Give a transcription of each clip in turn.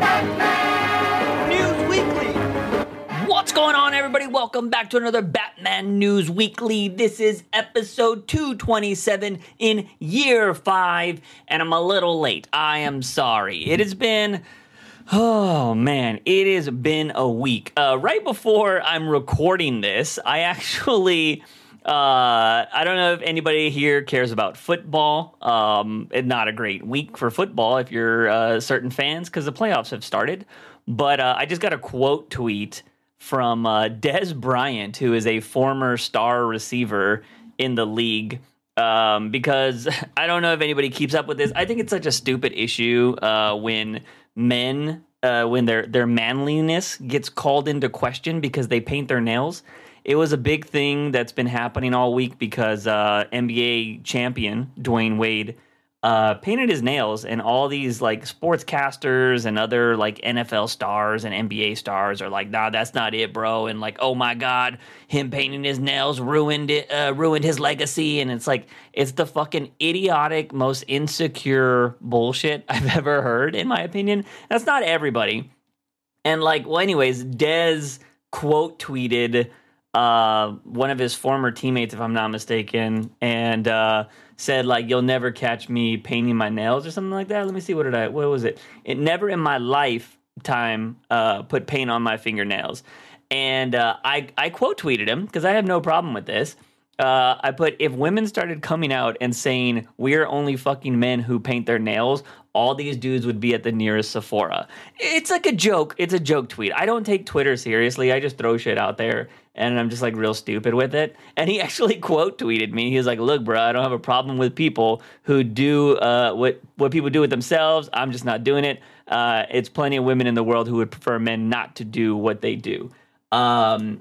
Batman News Weekly. What's going on, everybody? Welcome back to another Batman News Weekly. This is episode 227 in year 5, and I'm a little late. I am sorry. It has been... oh, man, it has been a week. Right before I'm recording this, I actually... I don't know if anybody here cares about football. Not a great week for football if you're certain fans, because the playoffs have started. But I just got a quote tweet from Des Bryant, who is a former star receiver in the league, because I don't know if anybody keeps up with this. I think it's such a stupid issue when men, when their manliness gets called into question because they paint their nails. It was a big thing that's been happening all week because NBA champion Dwayne Wade painted his nails, and all these like sportscasters and other like NFL stars and NBA stars are like, nah, that's not it, bro. And like, oh my God, him painting his nails ruined it, ruined his legacy. And it's like, it's the fucking idiotic, most insecure bullshit I've ever heard, in my opinion. That's not everybody. And like, well, anyways, Dez quote tweeted one of his former teammates, if I'm not mistaken, and said like, "You'll never catch me painting my nails" or something like that. Let me see, what was it? It never in my lifetime put paint on my fingernails. And I quote tweeted him because I have no problem with this. I put, if women started coming out and saying we're only fucking men who paint their nails, all these dudes would be at the nearest Sephora. It's like a joke. It's a joke tweet. I don't take Twitter seriously. I just throw shit out there, and I'm just like real stupid with it. And he actually quote tweeted me. He was like, look, bro, I don't have a problem with people who do what people do with themselves. I'm just not doing it. It's plenty of women in the world who would prefer men not to do what they do.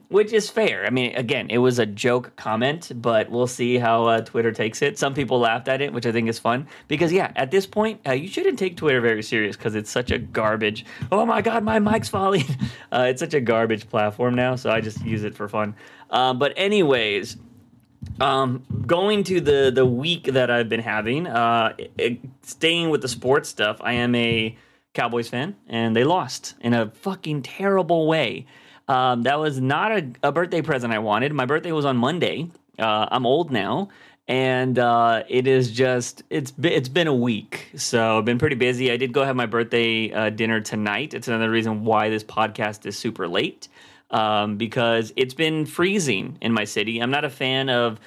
Which is fair. I mean, again, it was a joke comment, but we'll see how Twitter takes it. Some people laughed at it, which I think is fun because, yeah, at this point, you shouldn't take Twitter very serious because it's such a garbage. Oh my God, my mic's falling. It's such a garbage platform now, so I just use it for fun. But anyways, going to the week that I've been having, staying with the sports stuff, I am a Cowboys fan, and they lost in a fucking terrible way. That was not a birthday present I wanted. My birthday was on Monday. I'm old now, and it is just it's been a week, so I've been pretty busy. I did go have my birthday dinner tonight. It's another reason why this podcast is super late, because it's been freezing in my city. I'm not a fan of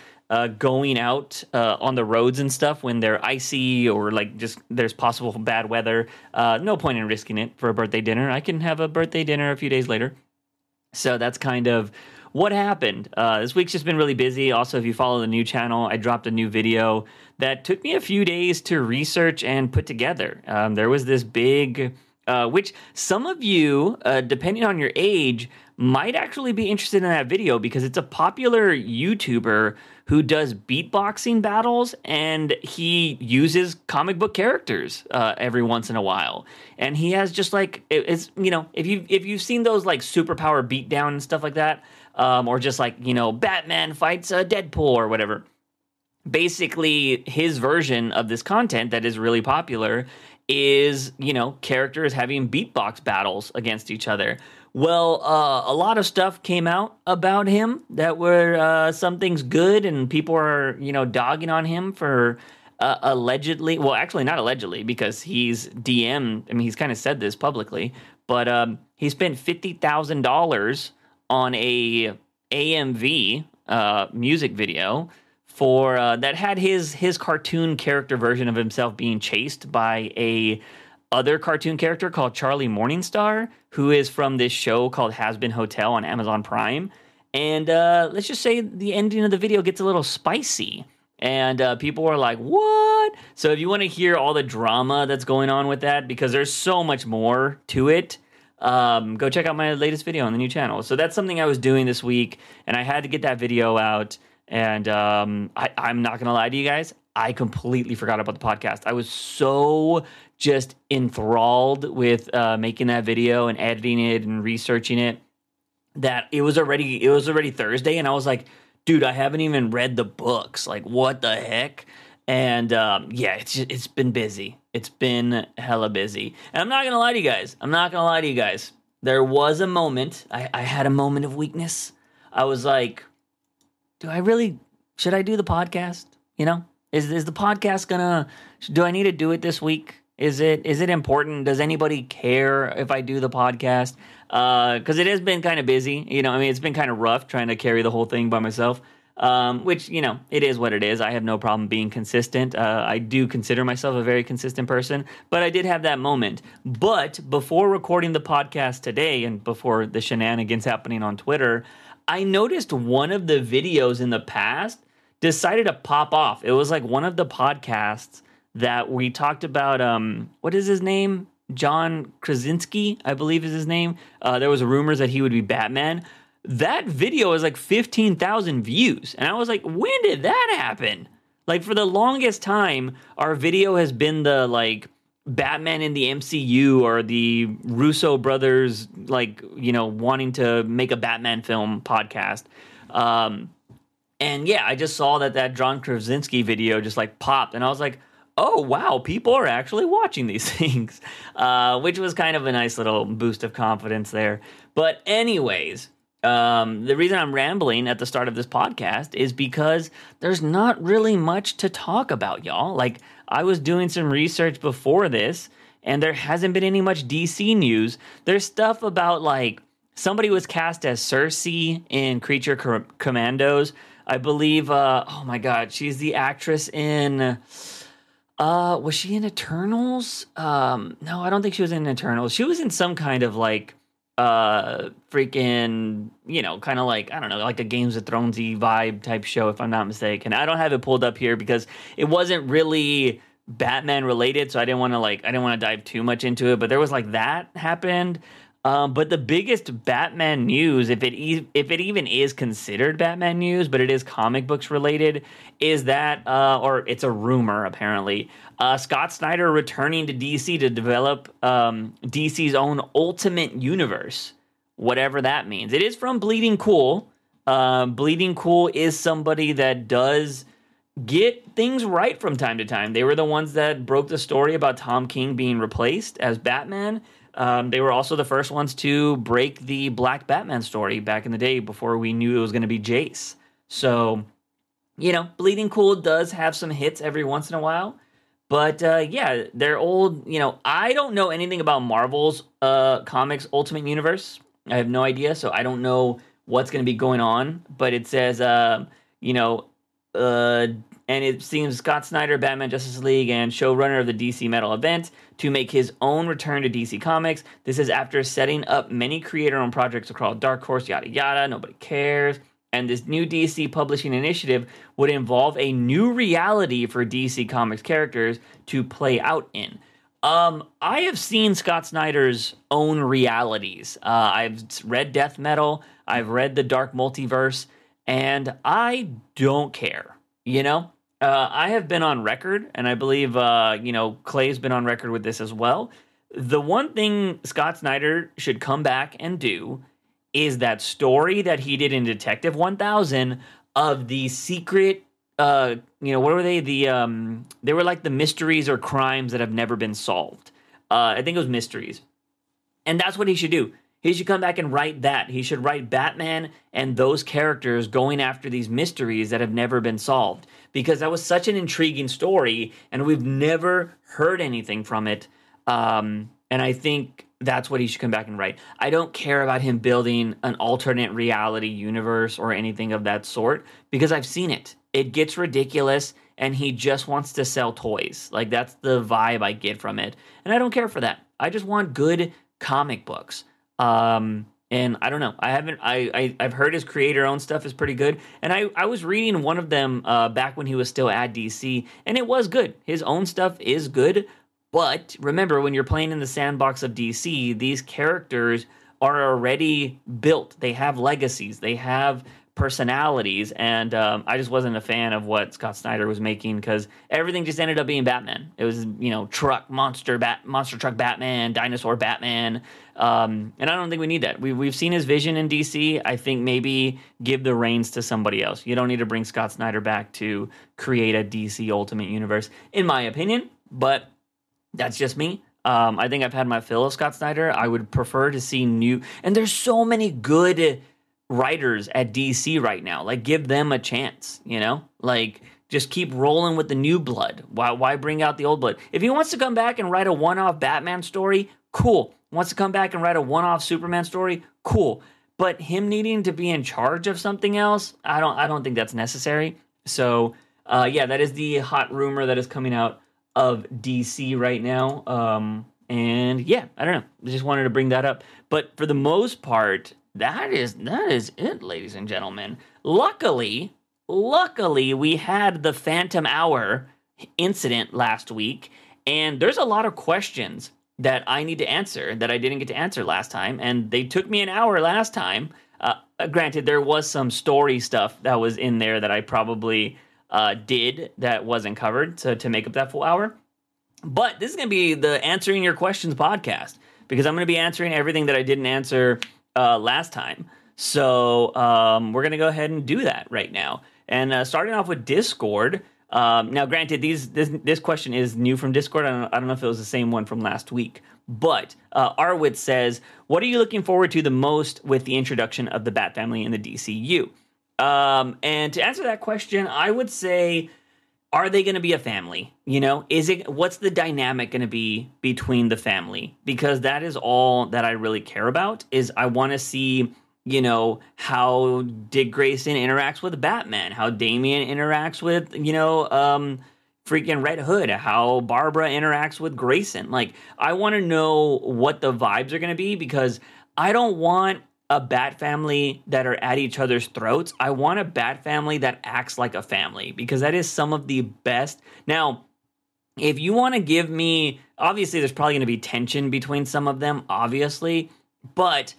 going out on the roads and stuff when they're icy or like just there's possible bad weather. No point in risking it for a birthday dinner. I can have a birthday dinner a few days later. So that's kind of what happened. This week's just been really busy. Also, if you follow the new channel, I dropped a new video that took me a few days to research and put together. There was this big, which some of you, depending on your age, might actually be interested in that video because it's a popular YouTuber who does beatboxing battles, and he uses comic book characters every once in a while. And he has just like, it's, you know, if you've seen those like superpower beatdown and stuff like that, or just like, you know, Batman fights Deadpool or whatever. Basically, his version of this content that is really popular is, you know, characters having beatbox battles against each other. Well, a lot of stuff came out about him that were some things good, and people are, you know, dogging on him for allegedly, well, actually not allegedly, because he's DM'd, I mean, he's kind of said this publicly, but he spent $50,000 on a AMV music video for that had his cartoon character version of himself being chased by a other cartoon character called Charlie Morningstar, who is from this show called Has Been Hotel on Amazon Prime. And let's just say the ending of the video gets a little spicy, and people are like, what? So if you want to hear all the drama that's going on with that, because there's so much more to it, go check out my latest video on the new channel. So that's something I was doing this week, and I had to get that video out. And I'm not going to lie to you guys, I completely forgot about the podcast. I was so just enthralled with making that video and editing it and researching it that it was already Thursday, and I was like, dude, I haven't even read the books. Like, what the heck? And yeah, it's been busy. It's been hella busy. And I'm not going to lie to you guys. There was a moment. I had a moment of weakness. I was like, should I do the podcast? You know, is the podcast do I need to do it this week? Is it important? Does anybody care if I do the podcast? Because it has been kind of busy. You know, I mean, it's been kind of rough trying to carry the whole thing by myself. Which, you know, it is what it is. I have no problem being consistent. I do consider myself a very consistent person, but I did have that moment. But before recording the podcast today and before the shenanigans happening on Twitter, I noticed one of the videos in the past decided to pop off. It was like one of the podcasts that we talked about, what is his name? John Krasinski, I believe is his name. There was rumors that he would be Batman. That video is like 15,000 views. And I was like, when did that happen? Like, for the longest time, our video has been the, like, Batman in the MCU or the Russo brothers, like, you know, wanting to make a Batman film podcast. And yeah, I just saw that John Krasinski video just like popped. And I was like, oh, wow, people are actually watching these things, which was kind of a nice little boost of confidence there. But anyways, the reason I'm rambling at the start of this podcast is because there's not really much to talk about, y'all. Like, I was doing some research before this, and there hasn't been any much DC news. There's stuff about, like, somebody was cast as Cersei in Creature Commandos. I believe, oh my God, she's the actress in, was she in Eternals? No, I don't think she was in Eternals. She was in some kind of, like, freaking, you know, kind of like, I don't know, like a Games of Thronesy vibe type show, if I'm not mistaken. I don't have it pulled up here because it wasn't really Batman related, so I didn't want to dive too much into it. But there was like that happened. But the biggest Batman news, if it even is considered Batman news, but it is comic books related, is that, or it's a rumor apparently, Scott Snyder returning to DC to develop DC's own Ultimate Universe, whatever that means. It is from Bleeding Cool. Bleeding Cool is somebody that does get things right from time to time. They were the ones that broke the story about Tom King being replaced as Batman. They were also the first ones to break the Black Batman story back in the day before we knew it was going to be Jace. So, you know, Bleeding Cool does have some hits every once in a while. But, yeah, they're old. You know, I don't know anything about Marvel's comics Ultimate Universe. I have no idea, so I don't know what's going to be going on. But it says, you know, and it seems Scott Snyder, Batman, Justice League, and showrunner of the DC Metal event to make his own return to DC Comics. This is after setting up many creator-owned projects across Dark Horse, yada yada, nobody cares. And this new DC publishing initiative would involve a new reality for DC Comics characters to play out in. I have seen Scott Snyder's own realities. I've read Death Metal, I've read The Dark Multiverse, and I don't care, you know? I have been on record, and I believe, you know, Clay's been on record with this as well. The one thing Scott Snyder should come back and do is that story that he did in Detective 1000 of the secret, you know, what were they? They were like the mysteries or crimes that have never been solved. I think it was mysteries. And that's what he should do. He should come back and write that. He should write Batman and those characters going after these mysteries that have never been solved. Because that was such an intriguing story, and we've never heard anything from it. And I think that's what he should come back and write. I don't care about him building an alternate reality universe or anything of that sort, because I've seen it. It gets ridiculous, and he just wants to sell toys. Like, that's the vibe I get from it. And I don't care for that. I just want good comic books. And I don't know. I've heard his creator-owned stuff is pretty good. And I was reading one of them back when he was still at DC, and it was good. His own stuff is good. But remember, when you're playing in the sandbox of DC, these characters are already built. They have legacies. They have personalities. And I just wasn't a fan of what Scott Snyder was making because everything just ended up being Batman. It was, you know, monster truck Batman, dinosaur Batman. And I don't think we need that. We've seen his vision in DC. I think maybe give the reins to somebody else. You don't need to bring Scott Snyder back to create a DC Ultimate Universe, in my opinion. But that's just me. I think I've had my fill of Scott Snyder. I would prefer to see new, and there's so many good writers at DC right now. Like, give them a chance, you know? Like, just keep rolling with the new blood. Why bring out the old blood? If he wants to come back and write a one-off Batman story, cool. Wants to come back and write a one-off Superman story, cool. But him needing to be in charge of something else, I don't think that's necessary. So, yeah, that is the hot rumor that is coming out of DC right now. And yeah, I don't know. Just wanted to bring that up. But for the most part, that is it, ladies and gentlemen. Luckily, we had the Phantom Hour incident last week, and there's a lot of questions that I need to answer that I didn't get to answer last time, and they took me an hour last time. Granted, there was some story stuff that was in there that I probably did that wasn't covered, so to make up that full hour. But this is going to be the Answering Your Questions podcast, because I'm going to be answering everything that I didn't answer last time. So we're going to go ahead and do that right now. And starting off with Discord. Now, granted, this question is new from Discord. I don't know if it was the same one from last week. But Arwit says, what are you looking forward to the most with the introduction of the Bat Family in the DCU? And to answer that question, I would say, are they going to be a family? You know, what's the dynamic going to be between the family? Because that is all that I really care about, is I want to see, you know, how Dick Grayson interacts with Batman, how Damian interacts with, you know, freaking Red Hood, how Barbara interacts with Grayson. Like, I want to know what the vibes are going to be, because I don't want a Bat Family that are at each other's throats. I want a Bat Family that acts like a family, because that is some of the best. Now, if you want to give me, obviously there's probably going to be tension between some of them, obviously, but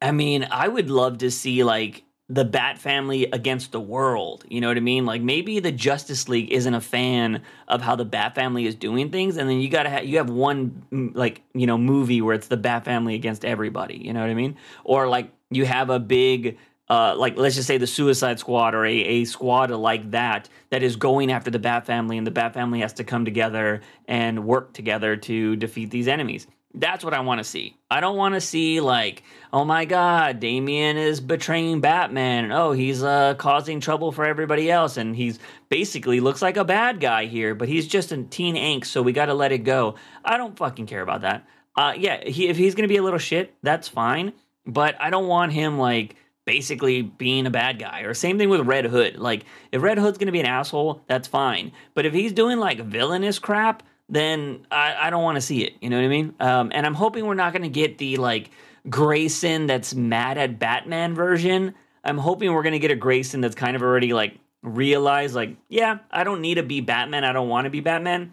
I mean, I would love to see like the Bat Family against the world. You know what I mean? Like, maybe the Justice League isn't a fan of how the Bat Family is doing things, and then you have one, like, you know, movie where it's the Bat Family against everybody. You know what I mean? Or like you have a big, like, let's just say the Suicide Squad, or a squad like that is going after the Bat Family, and the Bat Family has to come together and work together to defeat these enemies. That's what I want to see. I don't want to see like, oh my God, Damian is betraying Batman. Oh, he's causing trouble for everybody else. And he's basically looks like a bad guy here, but he's just a teen angst, so we got to let it go. I don't fucking care about that. Yeah, if he's going to be a little shit, that's fine. But I don't want him like basically being a bad guy. Or same thing with Red Hood. Like, if Red Hood's going to be an asshole, that's fine. But if he's doing like villainous crap, then I don't want to see it. You know what I mean? And I'm hoping we're not going to get the, like, Grayson that's mad at Batman version. I'm hoping we're going to get a Grayson that's kind of already, like, realized, like, yeah, I don't need to be Batman. I don't want to be Batman.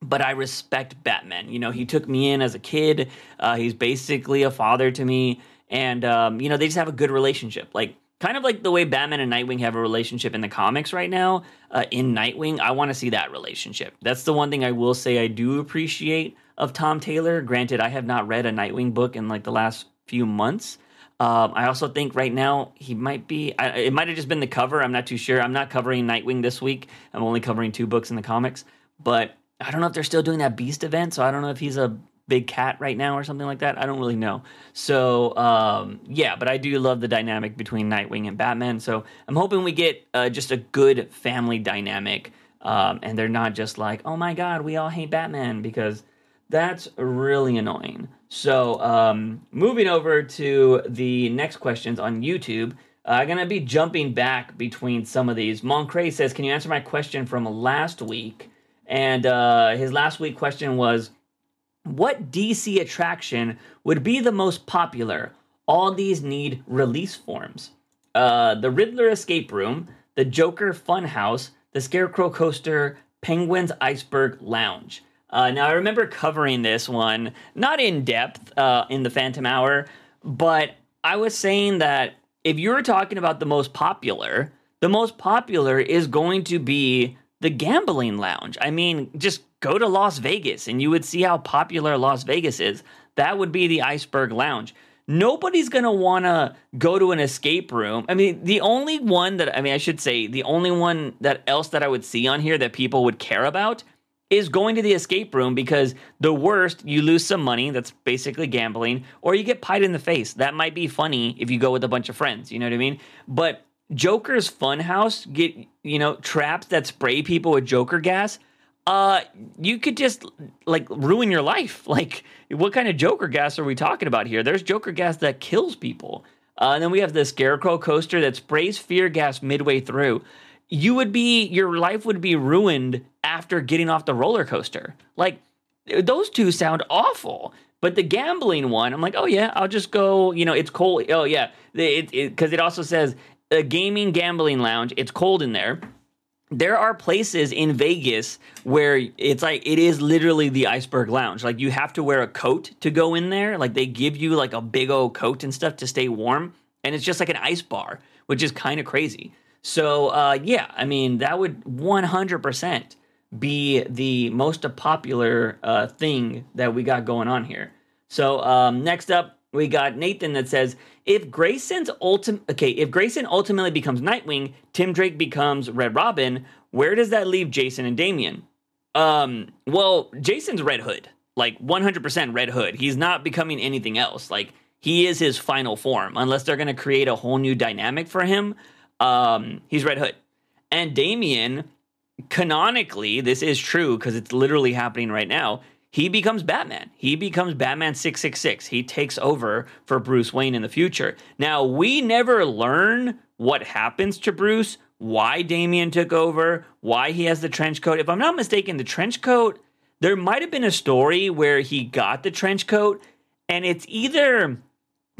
But I respect Batman. You know, he took me in as a kid. He's basically a father to me. And, you know, they just have a good relationship. Like, kind of like the way Batman and Nightwing have a relationship in the comics right now, in Nightwing, I want to see that relationship. That's the one thing I will say I do appreciate of Tom Taylor. Granted, I have not read a Nightwing book in like the last few months. I also think right now he might be, it might have just been the cover. I'm not too sure. I'm not covering Nightwing this week. I'm only covering two books in the comics. But I don't know if they're still doing that Beast event, so I don't know if he's a big cat right now or something like that. I don't really know. So, yeah, but I do love the dynamic between Nightwing and Batman. So I'm hoping we get just a good family dynamic. And they're not just like, oh my God, we all hate Batman, because that's really annoying. So moving over to the next questions on YouTube. I'm going to be jumping back between some of these. Moncray says, can you answer my question from last week? And his last week question was, what DC attraction would be the most popular? All these need release forms. The Riddler Escape Room, the Joker Funhouse, the Scarecrow Coaster, Penguin's Iceberg Lounge. Now, I remember covering this one, not in depth in the Phantom Hour, but I was saying that if you're talking about the most popular is going to be the gambling lounge. I mean, just go to Las Vegas and you would see how popular Las Vegas is. That would be the Iceberg Lounge. Nobody's going to want to go to an escape room. I mean, the only one that, I mean, I should say the only one that else that I would see on here that people would care about is going to the escape room, because the worst, you lose some money. That's basically gambling, or you get pied in the face. That might be funny if you go with a bunch of friends. You know what I mean? But Joker's Funhouse, get, you know, traps that spray people with Joker gas. You could just like ruin your life. Like, what kind of Joker gas are we talking about here? There's Joker gas that kills people. And then we have the Scarecrow coaster that sprays fear gas midway through. Your life would be ruined after getting off the roller coaster. Like, those two sound awful, but the gambling one, I'm like, oh yeah, I'll just go, you know, it's cold. Oh yeah. Cause it also says a gaming gambling lounge. It's cold in there. There are places in Vegas where it's like, it is literally the Iceberg Lounge. Like, you have to wear a coat to go in there. Like, they give you like a big old coat and stuff to stay warm. And it's just like an ice bar, which is kind of crazy. So yeah, I mean, that would 100% be the most popular thing that we got going on here. So next up, we got Nathan that says, if Grayson ultimately becomes Nightwing, Tim Drake becomes Red Robin, where does that leave Jason and Damian? Well, Jason's Red Hood, like 100% Red Hood. He's not becoming anything else. Like, he is his final form, unless they're going to create a whole new dynamic for him. He's Red Hood. And Damian, canonically, this is true because it's literally happening right now, he becomes Batman. He becomes Batman 666. He takes over for Bruce Wayne in the future. Now, we never learn what happens to Bruce, why Damian took over, why he has the trench coat. If I'm not mistaken, the trench coat, there might have been a story where he got the trench coat, and it's either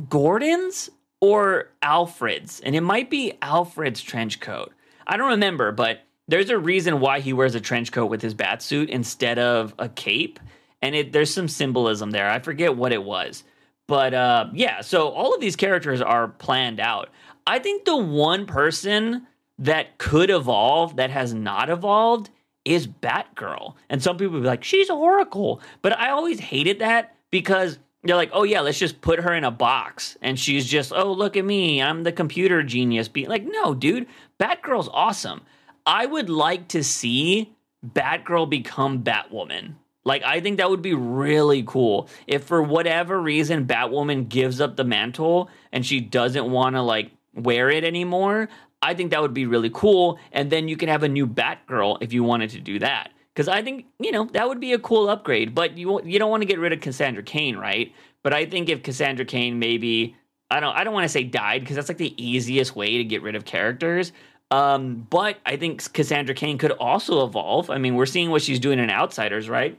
Gordon's or Alfred's, and it might be Alfred's trench coat. I don't remember, but there's a reason why he wears a trench coat with his bat suit instead of a cape. And there's some symbolism there. I forget what it was. But yeah, so all of these characters are planned out. I think the one person that could evolve that has not evolved is Batgirl. And some people would be like, she's Oracle. But I always hated that, because they're like, oh yeah, let's just put her in a box. And she's just, oh, look at me, I'm the computer genius. Like, no, dude, Batgirl's awesome. I would like to see Batgirl become Batwoman. Like, I think that would be really cool. If for whatever reason Batwoman gives up the mantle and she doesn't want to, like, wear it anymore, I think that would be really cool. And then you can have a new Batgirl if you wanted to do that. Because I think, you know, that would be a cool upgrade. But you don't want to get rid of Cassandra Cain, right? But I think if Cassandra Cain maybe, I don't want to say died, because that's, like, the easiest way to get rid of characters. But I think Cassandra Cain could also evolve. I mean, we're seeing what she's doing in Outsiders, right?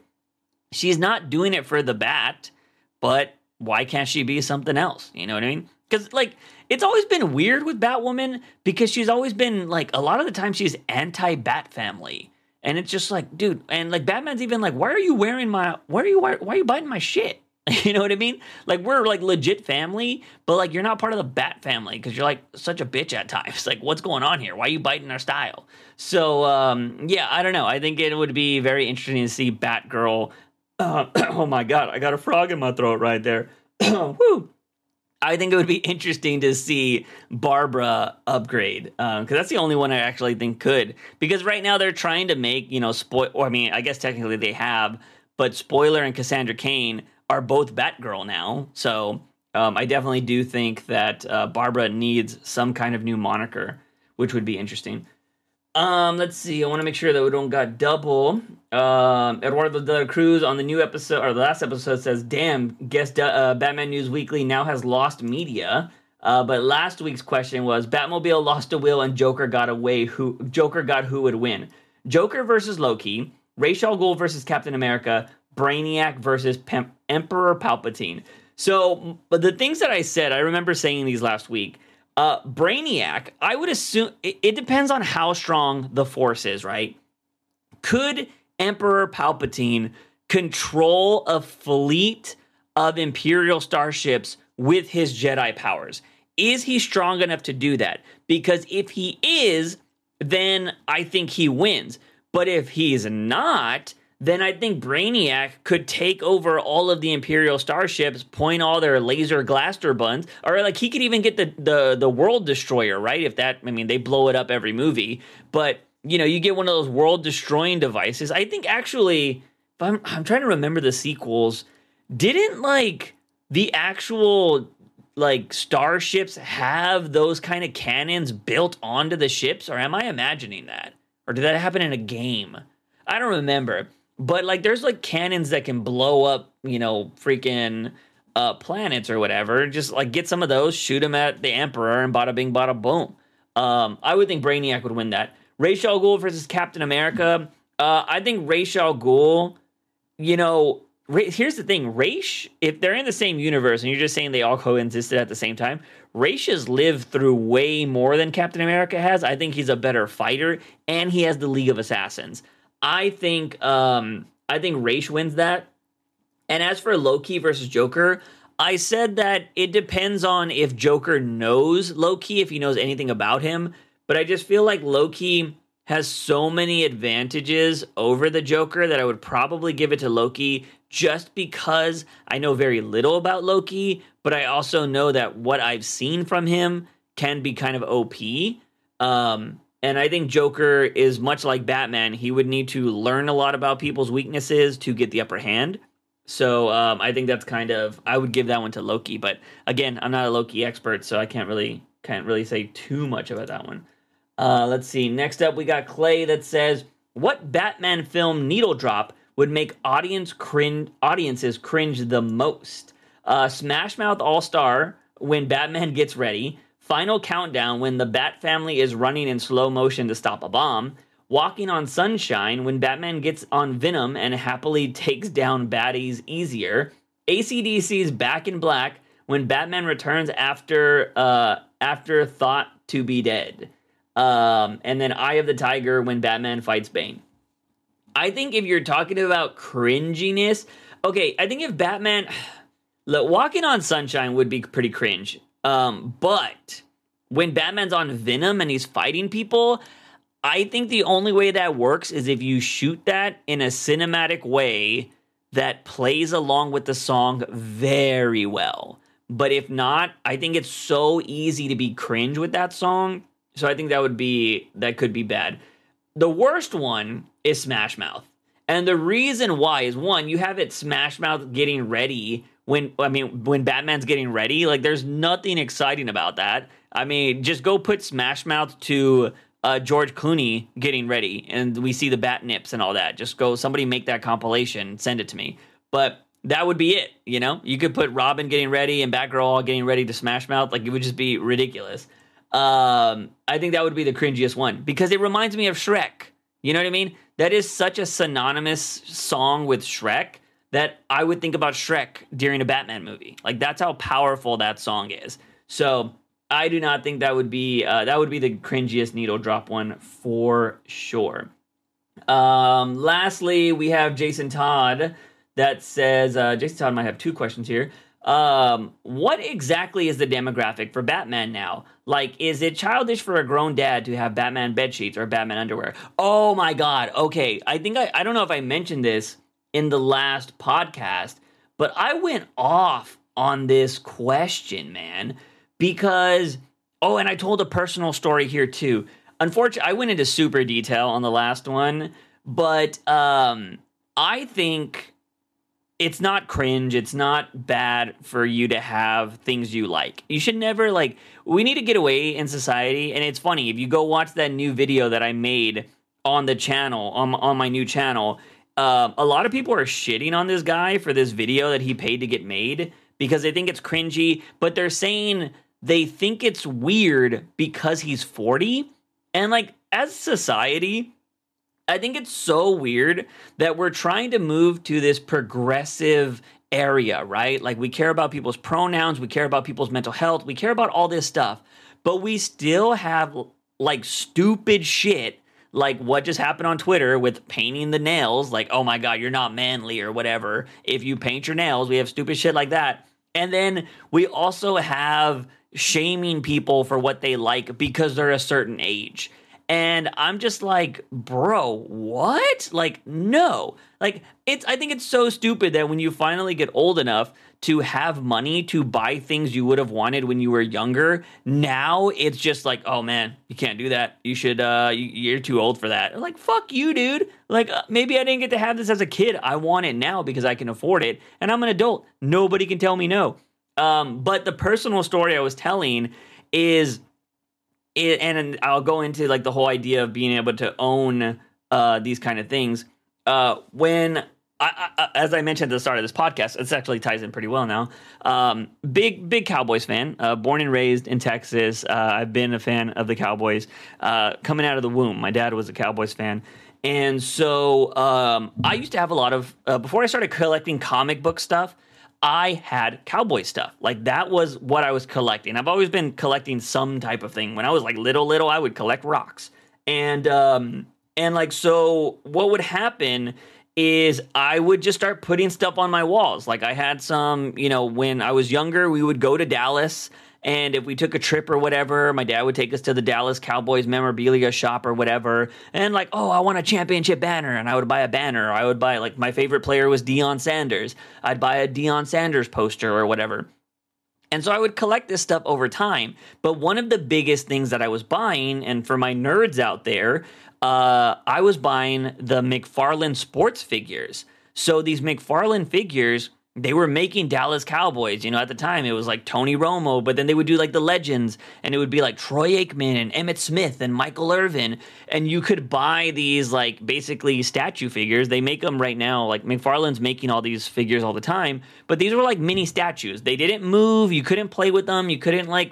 She's not doing it for the bat, but why can't she be something else? You know what I mean? Because, like, it's always been weird with Batwoman, because she's always been, like, a lot of the time she's anti-Bat family. And it's just like, dude, and, like, Batman's even like, why are you biting my shit? You know what I mean? Like, we're, like, legit family, but, like, you're not part of the Bat family because you're, like, such a bitch at times. Like, what's going on here? Why are you biting our style? So, yeah, I don't know. I think it would be very interesting to see Batgirl. Oh my God, I got a frog in my throat right there. Woo. I think it would be interesting to see Barbara upgrade, because that's the only one I actually think could. Because right now they're trying to make, you know, I mean, I guess technically they have, but Spoiler and Cassandra Cain are both Batgirl now. So I definitely do think that Barbara needs some kind of new moniker, which would be interesting. Let's see. I want to make sure that we don't got double. Eduardo de la Cruz on the new episode, or the last episode, says, damn, Batman News Weekly now has lost media. But last week's question was, Batmobile lost a will and Joker got away. Joker got who would win? Joker versus Loki, Ra's al Ghul versus Captain America, Brainiac versus Emperor Palpatine. So, but the things that I said, I remember saying these last week. Brainiac, I would assume it depends on how strong the Force is, right? Could Emperor Palpatine control a fleet of Imperial starships with his Jedi powers? Is he strong enough to do that? Because if he is, then I think he wins. But if he's not, then I think Brainiac could take over all of the Imperial starships, point all their laser blaster buns, or like he could even get the World Destroyer, right? If that, I mean, they blow it up every movie, but you know, you get one of those world destroying devices. I think actually, if I'm trying to remember the sequels, didn't like the actual like starships have those kind of cannons built onto the ships? Or am I imagining that? Or did that happen in a game? I don't remember. But like, there's like cannons that can blow up, you know, freaking planets or whatever. Just like get some of those, shoot them at the Emperor, and bada bing, bada boom. I would think Brainiac would win that. Ra's al Ghul versus Captain America. I think Ra's al Ghul, you know, here's the thing. Ra's, if they're in the same universe and you're just saying they all coexisted at the same time, Ra's has lived through way more than Captain America has. I think he's a better fighter, and he has the League of Assassins. I think Ra's wins that. And as for Loki versus Joker, I said that it depends on if Joker knows Loki, if he knows anything about him. But I just feel like Loki has so many advantages over the Joker that I would probably give it to Loki, just because I know very little about Loki, but I also know that what I've seen from him can be kind of OP. And I think Joker is much like Batman. He would need to learn a lot about people's weaknesses to get the upper hand. So I think that's kind of, I would give that one to Loki. But again, I'm not a Loki expert, so I can't really say too much about that one. Let's see. Next up, we got Clay that says, what Batman film needle drop would make audiences cringe the most? Smash Mouth All-Star, when Batman gets ready. Final Countdown, when the Bat family is running in slow motion to stop a bomb. Walking on Sunshine, when Batman gets on Venom and happily takes down baddies easier. AC/DC's Back in Black, when Batman returns after thought to be dead. And then Eye of the Tiger, when Batman fights Bane. I think if you're talking about cringiness, okay, I think if Batman... Look, Walking on Sunshine would be pretty cringe. But when Batman's on Venom and he's fighting people, I think the only way that works is if you shoot that in a cinematic way that plays along with the song very well. But if not, I think it's so easy to be cringe with that song. So I think that could be bad. The worst one is Smash Mouth. And the reason why is, one, you have it Smash Mouth getting ready when Batman's getting ready. Like, there's nothing exciting about that. I mean, just go put Smash Mouth to George Clooney getting ready, and we see the bat nips and all that. Just go, somebody make that compilation, send it to me. But that would be it, you know? You could put Robin getting ready and Batgirl all getting ready to Smash Mouth. Like, it would just be ridiculous. I think that would be the cringiest one, because it reminds me of Shrek. You know what I mean? That is such a synonymous song with Shrek that I would think about Shrek during a Batman movie. Like, that's how powerful that song is. So I do not think that would be the cringiest needle drop one for sure. Lastly, we have Jason Todd that says, Jason Todd might have two questions here. What exactly is the demographic for Batman now? Like, is it childish for a grown dad to have Batman bedsheets or Batman underwear? Oh my God. Okay. I think I don't know if I mentioned this in the last podcast, but I went off on this question, man, because, and I told a personal story here too. Unfortunately, I went into super detail on the last one, but, I think it's not cringe. It's not bad for you to have things you like. You should never, like, we need to get away in society. And it's funny, if you go watch that new video that I made on the channel, on my new channel, a lot of people are shitting on this guy for this video that he paid to get made because they think it's cringy, but they're saying they think it's weird because he's 40. And like, as society, I think it's so weird that we're trying to move to this progressive area, right? Like, we care about people's pronouns, we care about people's mental health, we care about all this stuff, but we still have like stupid shit, like what just happened on Twitter with painting the nails, like, oh my God, you're not manly or whatever. If you paint your nails, we have stupid shit like that. And then we also have shaming people for what they like because they're a certain age. And I'm just like, bro, what? Like, no. Like, I think it's so stupid that when you finally get old enough to have money to buy things you would have wanted when you were younger, now it's just like, oh man, you can't do that. You should, you're too old for that. I'm like, fuck you, dude. Like, maybe I didn't get to have this as a kid. I want it now because I can afford it. And I'm an adult. Nobody can tell me no. But the personal story I was telling is... And I'll go into like the whole idea of being able to own these kind of things. When I as I mentioned at the start of this podcast, it actually ties in pretty well now. Big Cowboys fan, born and raised in Texas. I've been a fan of the Cowboys coming out of the womb. My dad was a Cowboys fan. And so I used to have a lot of before I started collecting comic book stuff, I had cowboy stuff. Like, that was what I was collecting. I've always been collecting some type of thing. When I was like little, I would collect rocks. And like, so what would happen is I would just start putting stuff on my walls. Like, I had some, you know, when I was younger, we would go to Dallas, and if we took a trip or whatever, my dad would take us to the Dallas Cowboys memorabilia shop or whatever. And like, oh, I want a championship banner. And I would buy a banner. I would buy, like, my favorite player was Deion Sanders. I'd buy a Deion Sanders poster or whatever. And so I would collect this stuff over time. But one of the biggest things that I was buying, and for my nerds out there, I was buying the McFarlane sports figures. So these McFarlane figures... they were making Dallas Cowboys, you know, at the time it was like Tony Romo, but then they would do like the legends, and it would be like Troy Aikman and Emmitt Smith and Michael Irvin. And you could buy these like basically statue figures. They make them right now. Like, McFarlane's making all these figures all the time, but these were like mini statues. They didn't move. You couldn't play with them. You couldn't like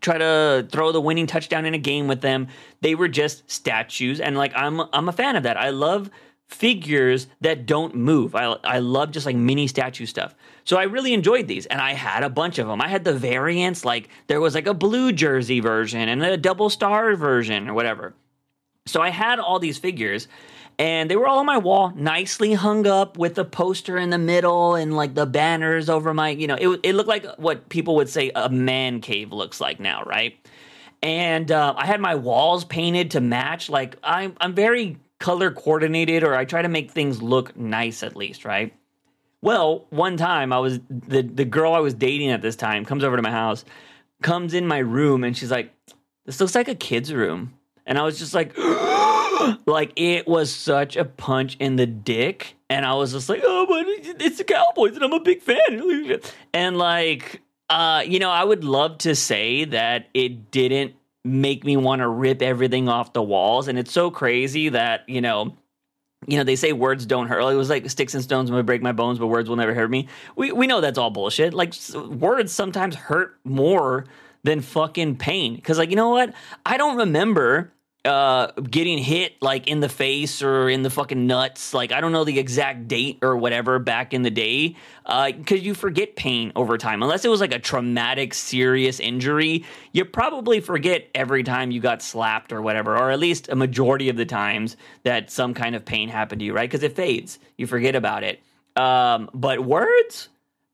try to throw the winning touchdown in a game with them. They were just statues. And like, I'm a fan of that. I love figures that don't move. I love just like mini statue stuff. So I really enjoyed these, and I had a bunch of them. I had the variants, like there was like a blue jersey version and a double star version or whatever. So I had all these figures, and they were all on my wall, nicely hung up with a poster in the middle and like the banners over my, you know, it looked like what people would say a man cave looks like now, right? And I had my walls painted to match. Like, I'm very color coordinated, or I try to make things look nice at least, right? Well, one time I was the girl I was dating at this time comes over to my house, comes in my room, and she's like, "This looks like a kid's room." And I was just like, like, it was such a punch in the dick. And I was just like, "Oh, but it's the Cowboys, and I'm a big fan." And like, you know, I would love to say that it didn't make me want to rip everything off the walls. And it's so crazy that, you know, they say words don't hurt. It was like, sticks and stones may break my bones, but words will never hurt me. We know that's all bullshit. Like, words sometimes hurt more than fucking pain. Cause like, you know what? I don't remember getting hit like in the face or in the fucking nuts. Like, I don't know the exact date or whatever back in the day, because you forget pain over time. Unless it was like a traumatic, serious injury, you probably forget every time you got slapped or whatever, or at least a majority of the times that some kind of pain happened to you, right? Because it fades, you forget about it. But words,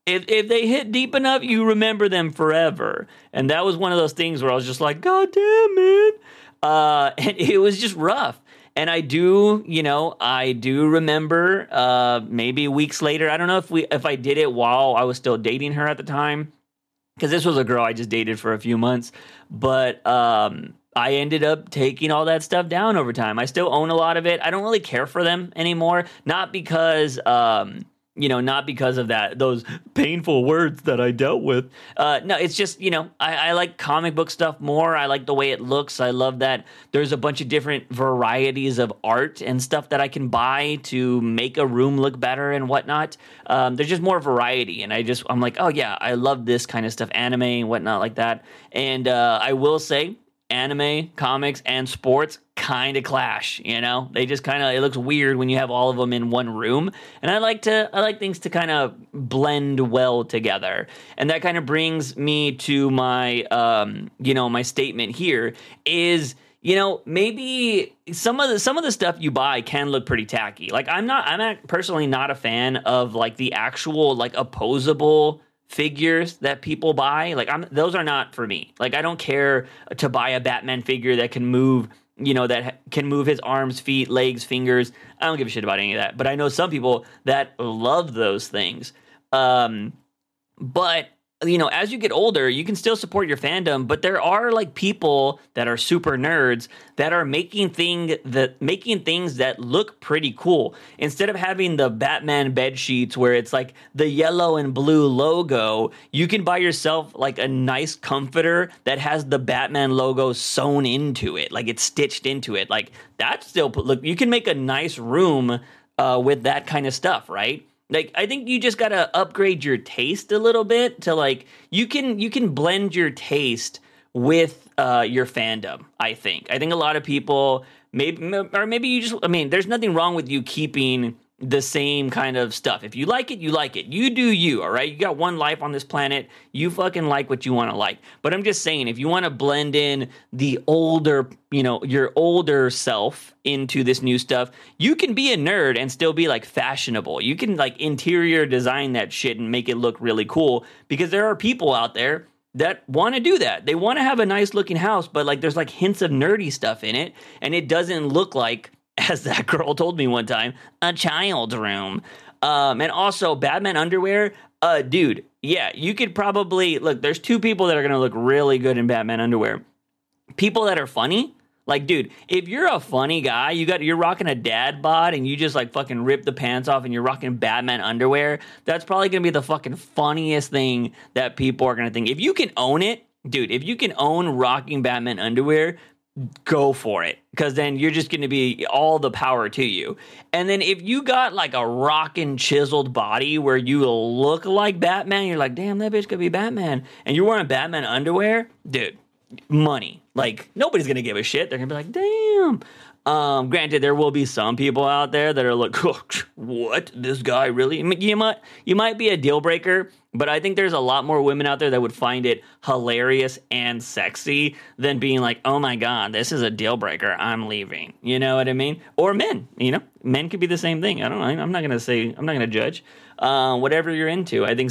if they hit deep enough, you remember them forever. And that was one of those things where I was just like, God damn it. And it was just rough. And I do remember, maybe weeks later, I don't know if I did it while I was still dating her at the time, because this was a girl I just dated for a few months, but, I ended up taking all that stuff down over time. I still own a lot of it. I don't really care for them anymore. Not because, not because of that, those painful words that I dealt with. No, it's just, I like comic book stuff more. I like the way it looks. I love that there's a bunch of different varieties of art and stuff that I can buy to make a room look better and whatnot. There's just more variety. And I'm like, oh yeah, I love this kind of stuff, anime and whatnot like that. And I will say, anime, comics, and sports kind of clash, They just kind of, it looks weird when you have all of them in one room. And I like things to kind of blend well together. And that kind of brings me to my, my statement here is, you know, maybe some of the stuff you buy can look pretty tacky. Like I'm personally not a fan of like the actual like opposable figures that people buy. Like those are not for me. Like I don't care to buy a Batman figure that can move, you know, that can move his arms, feet, legs, fingers. I don't give a shit about any of that. But I know some people that love those things. But you know, as you get older, you can still support your fandom, but there are like people that are super nerds that are making things that look pretty cool. Instead of having the Batman bed sheets where it's like the yellow and blue logo, you can buy yourself like a nice comforter that has the Batman logo sewn into it, like it's stitched into it. Like that still look, you can make a nice room with that kind of stuff, right? Like, I think you just got to upgrade your taste a little bit to, like, you can blend your taste with your fandom, I think. I think a lot of people, there's nothing wrong with you keeping the same kind of stuff. If you like it, you like it. You do you, all right? You got one life on this planet. You fucking like what you want to like. But I'm just saying, if you want to blend in the older, you know, your older self into this new stuff, you can be a nerd and still be like fashionable. You can like interior design that shit and make it look really cool, because there are people out there that want to do that. They want to have a nice looking house, but like there's like hints of nerdy stuff in it, and it doesn't look like, as that girl told me one time, a child's room. And also Batman underwear. Dude, yeah, you could probably look, there's two people that are going to look really good in Batman underwear. People that are funny. Like, dude, if you're a funny guy, you're rocking a dad bod and you just like fucking rip the pants off and you're rocking Batman underwear. That's probably going to be the fucking funniest thing that people are going to think. If you can own it, dude, if you can own rocking Batman underwear, go for it, because then you're just going to be all the power to you. And then if you got like a rockin' chiseled body where you look like Batman, you're like, damn, that bitch could be Batman, and you're wearing Batman underwear, dude, money. Like, nobody's going to give a shit. They're going to be like, damn. Granted, there will be some people out there that are like, oh, what? This guy really? You might be a deal breaker, but I think there's a lot more women out there that would find it hilarious and sexy than being like, oh my God, this is a deal breaker, I'm leaving. You know what I mean? Or men, you know, men could be the same thing. I don't know. I'm not going to judge. Whatever you're into, I think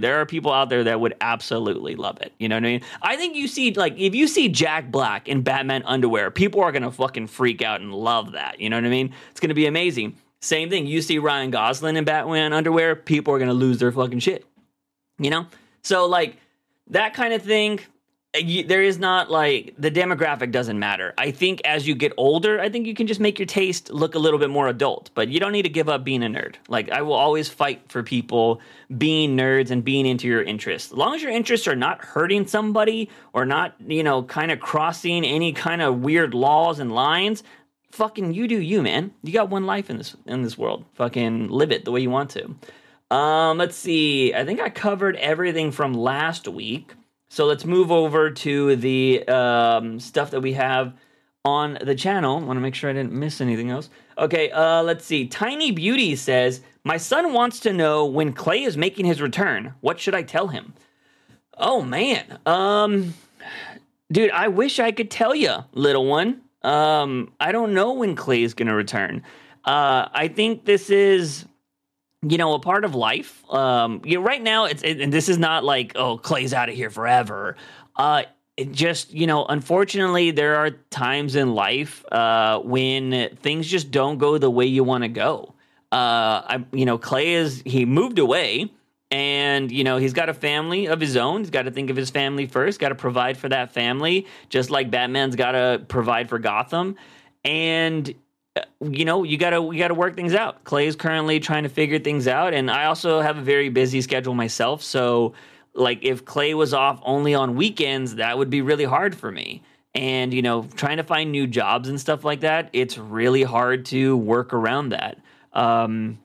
there are people out there that would absolutely love it. You know what I mean? I think you see, like, if you see Jack Black in Batman underwear, people are going to fucking freak out and love that. You know what I mean? It's going to be amazing. Same thing. You see Ryan Gosling in Batman underwear, people are going to lose their fucking shit. You know? So, like, that kind of thing, there is not, like, the demographic doesn't matter. I think as you get older, I think you can just make your taste look a little bit more adult, but you don't need to give up being a nerd. Like, I will always fight for people being nerds and being into your interests. As long as your interests are not hurting somebody or not, you know, kind of crossing any kind of weird laws and lines, fucking you do you, man. You got one life in this world. Fucking live it the way you want to. Let's see. I think I covered everything from last week. So let's move over to the stuff that we have on the channel. I want to make sure I didn't miss anything else. Okay, let's see. Tiny Beauty says, my son wants to know when Clay is making his return. What should I tell him? Oh, man. Dude, I wish I could tell you, little one. I don't know when Clay is going to return. I think this is, you know, a part of life. You know, right now, and this is not like, oh, Clay's out of here forever. It just, you know, unfortunately, there are times in life when things just don't go the way you want to go. You know, Clay he moved away, and, you know, he's got a family of his own. He's got to think of his family first, got to provide for that family, just like Batman's got to provide for Gotham. And, you know, you gotta work things out. Clay is currently trying to figure things out, and I also have a very busy schedule myself. So, like, if Clay was off only on weekends, that would be really hard for me. And, you know, trying to find new jobs and stuff like that, it's really hard to work around that. And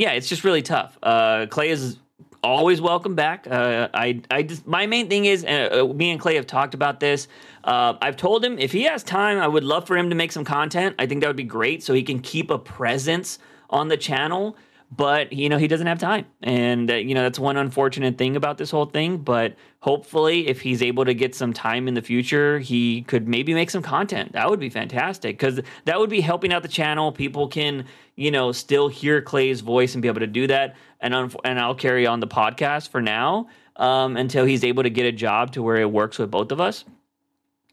yeah, it's just really tough. Clay is always welcome back. My main thing is, me and Clay have talked about this. I've told him if he has time, I would love for him to make some content. I think that would be great, so he can keep a presence on the channel. But, you know, he doesn't have time. And, you know, that's one unfortunate thing about this whole thing. But hopefully if he's able to get some time in the future, he could maybe make some content. That would be fantastic because that would be helping out the channel. People can, you know, still hear Clay's voice and be able to do that. And I'll carry on the podcast for now until he's able to get a job to where it works with both of us.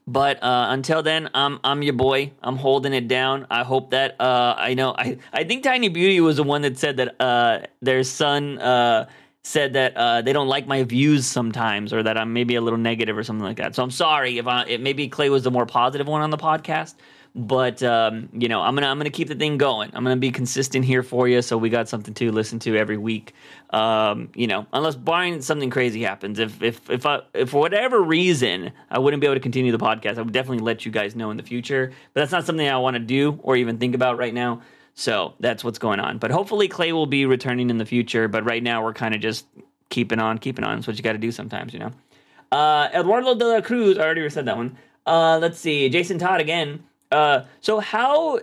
But until then, I'm your boy. I'm holding it down. I hope that I think Tiny Beauty was the one that said that their son said that they don't like my views sometimes, or that I'm maybe a little negative or something like that. So I'm sorry if maybe Clay was the more positive one on the podcast. But you know, I'm gonna keep the thing going. I'm gonna be consistent here for you, so we got something to listen to every week. You know, unless barring something crazy happens, if for whatever reason I wouldn't be able to continue the podcast, I would definitely let you guys know in the future. But that's not something I want to do or even think about right now. So that's what's going on. But hopefully Clay will be returning in the future. But right now we're kind of just keeping on. It's what you got to do sometimes, you know. Eduardo de la Cruz, I already said that one. Let's see, Jason Todd again. So how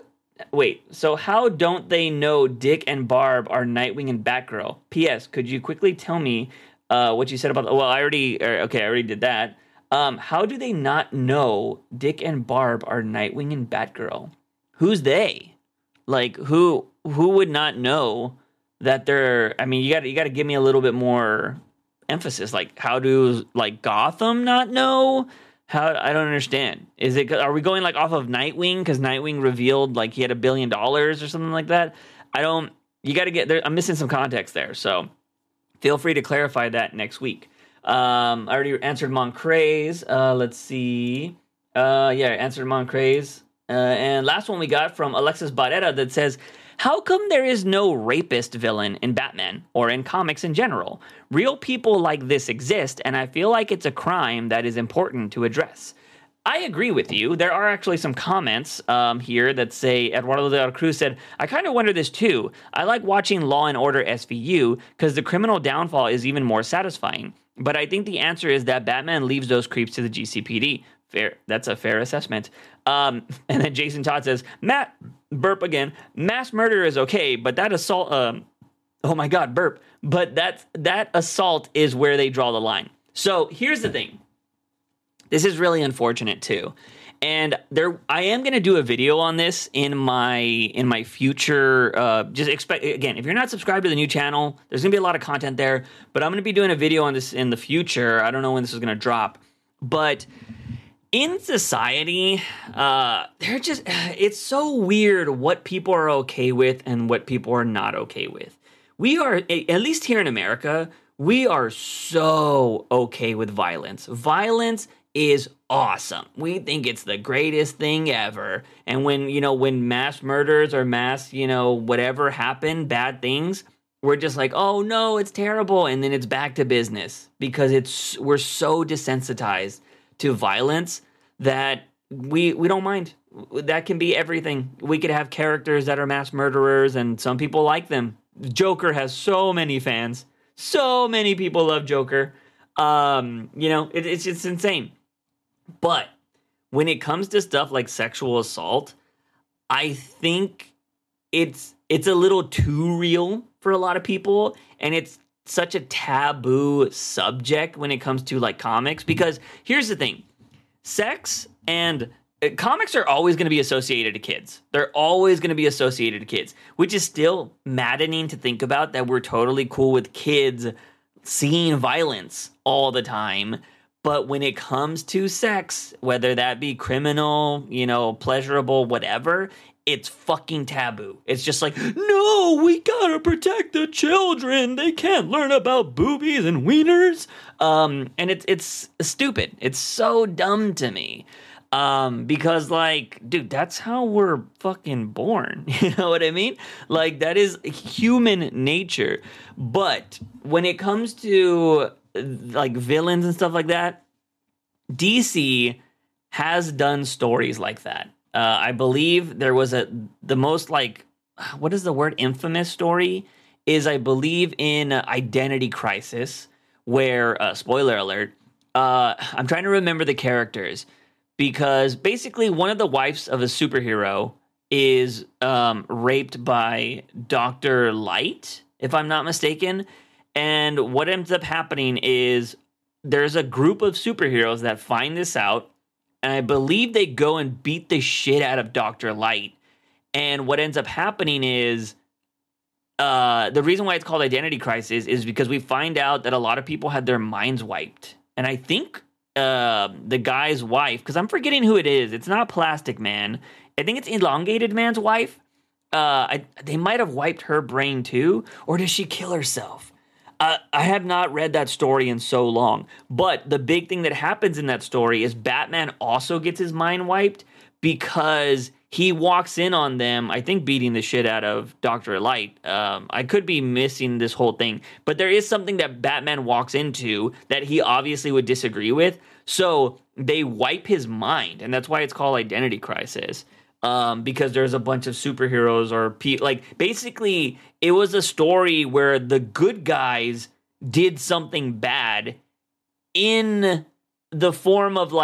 don't they know Dick and Barb are Nightwing and Batgirl? P.S. Could you quickly tell me what you said about I already did that. How do they not know Dick and Barb are Nightwing and Batgirl? Who's they? Like who would not know that they're? I mean, you gotta give me a little bit more emphasis. Like how do like Gotham not know? How I don't understand. Are we going like off of Nightwing because Nightwing revealed like he had $1 billion or something like that? You got to get there. I'm missing some context there, so feel free to clarify that next week. I already answered Moncray's. Let's see. Yeah, I answered Moncray's. And last one we got from Alexis Barrera that says, how come there is no rapist villain in Batman or in comics in general? Real people like this exist, and I feel like it's a crime that is important to address. I agree with you. There are actually some comments here that say, Eduardo de la Cruz said, I kind of wonder this too. I like watching Law and Order SVU because the criminal downfall is even more satisfying. But I think the answer is that Batman leaves those creeps to the GCPD. Fair. That's a fair assessment. And then Jason Todd says, Matt, burp again. Mass murder is okay, but that assault. Oh my God, burp. But that assault is where they draw the line. So here's the thing. This is really unfortunate too. And I am going to do a video on this in my future. Just expect, again, if you're not subscribed to the new channel, there's going to be a lot of content there, but I'm going to be doing a video on this in the future. I don't know when this is going to drop, but in society, it's so weird what people are okay with and what people are not okay with. We are, at least here in America, we are so okay with violence. Violence is awesome. We think it's the greatest thing ever. And when mass murders or mass, whatever happen, bad things, we're just like, oh no, it's terrible. And then it's back to business because we're so desensitized to violence that we don't mind. That can be everything. We could have characters that are mass murderers, and some people like them. Joker has so many fans. So many people love Joker. It's just insane. But when it comes to stuff like sexual assault, I think it's a little too real for a lot of people, and it's such a taboo subject when it comes to like comics, because here's the thing, sex and comics are always going to be associated to kids. They're always going to be associated to kids, which is still maddening to think about that we're totally cool with kids seeing violence all the time. But when it comes to sex, whether that be criminal, pleasurable, whatever, it's fucking taboo. It's just like, no, we gotta protect the children. They can't learn about boobies and wieners. And it's stupid. It's so dumb to me. Because like, dude, that's how we're fucking born. You know what I mean? Like that is human nature. But when it comes to like villains and stuff like that, DC has done stories like that. I believe there was the most like, what is the word? Infamous story is, I believe, in Identity Crisis, where spoiler alert. I'm trying to remember the characters because basically one of the wives of a superhero is raped by Dr. Light, if I'm not mistaken. And what ends up happening is there's a group of superheroes that find this out, and I believe they go and beat the shit out of Dr. Light. And what ends up happening is the reason why it's called Identity Crisis is because we find out that a lot of people had their minds wiped. And I think the guy's wife, because I'm forgetting who it is. It's not Plastic Man. I think it's Elongated Man's wife. They might have wiped her brain too. Or does she kill herself? I have not read that story in so long. But the big thing that happens in that story is Batman also gets his mind wiped because he walks in on them, I think, beating the shit out of Dr. Light. I could be missing this whole thing. But there is something that Batman walks into that he obviously would disagree with. So they wipe his mind. And that's why it's called Identity Crisis. Because there's a bunch of superheroes or basically it was a story where the good guys did something bad in the form of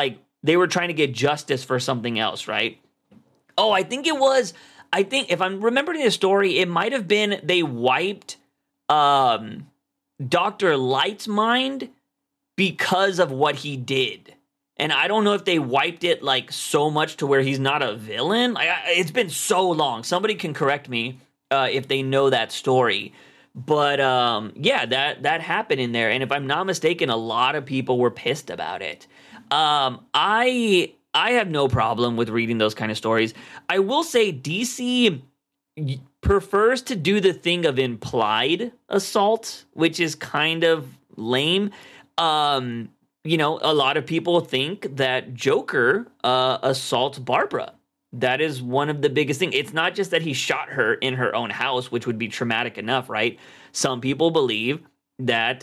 they were trying to get justice for something else, right? Oh, I think if I'm remembering the story, it might have been they wiped Dr. Light's mind because of what he did. And I don't know if they wiped it, so much to where he's not a villain. It's been so long. Somebody can correct me if they know that story. But, yeah, that happened in there. And if I'm not mistaken, a lot of people were pissed about it. I have no problem with reading those kind of stories. I will say DC prefers to do the thing of implied assault, which is kind of lame. You know, a lot of people think that Joker assaults Barbara. That is one of the biggest things. It's not just that he shot her in her own house, which would be traumatic enough, right? Some people believe that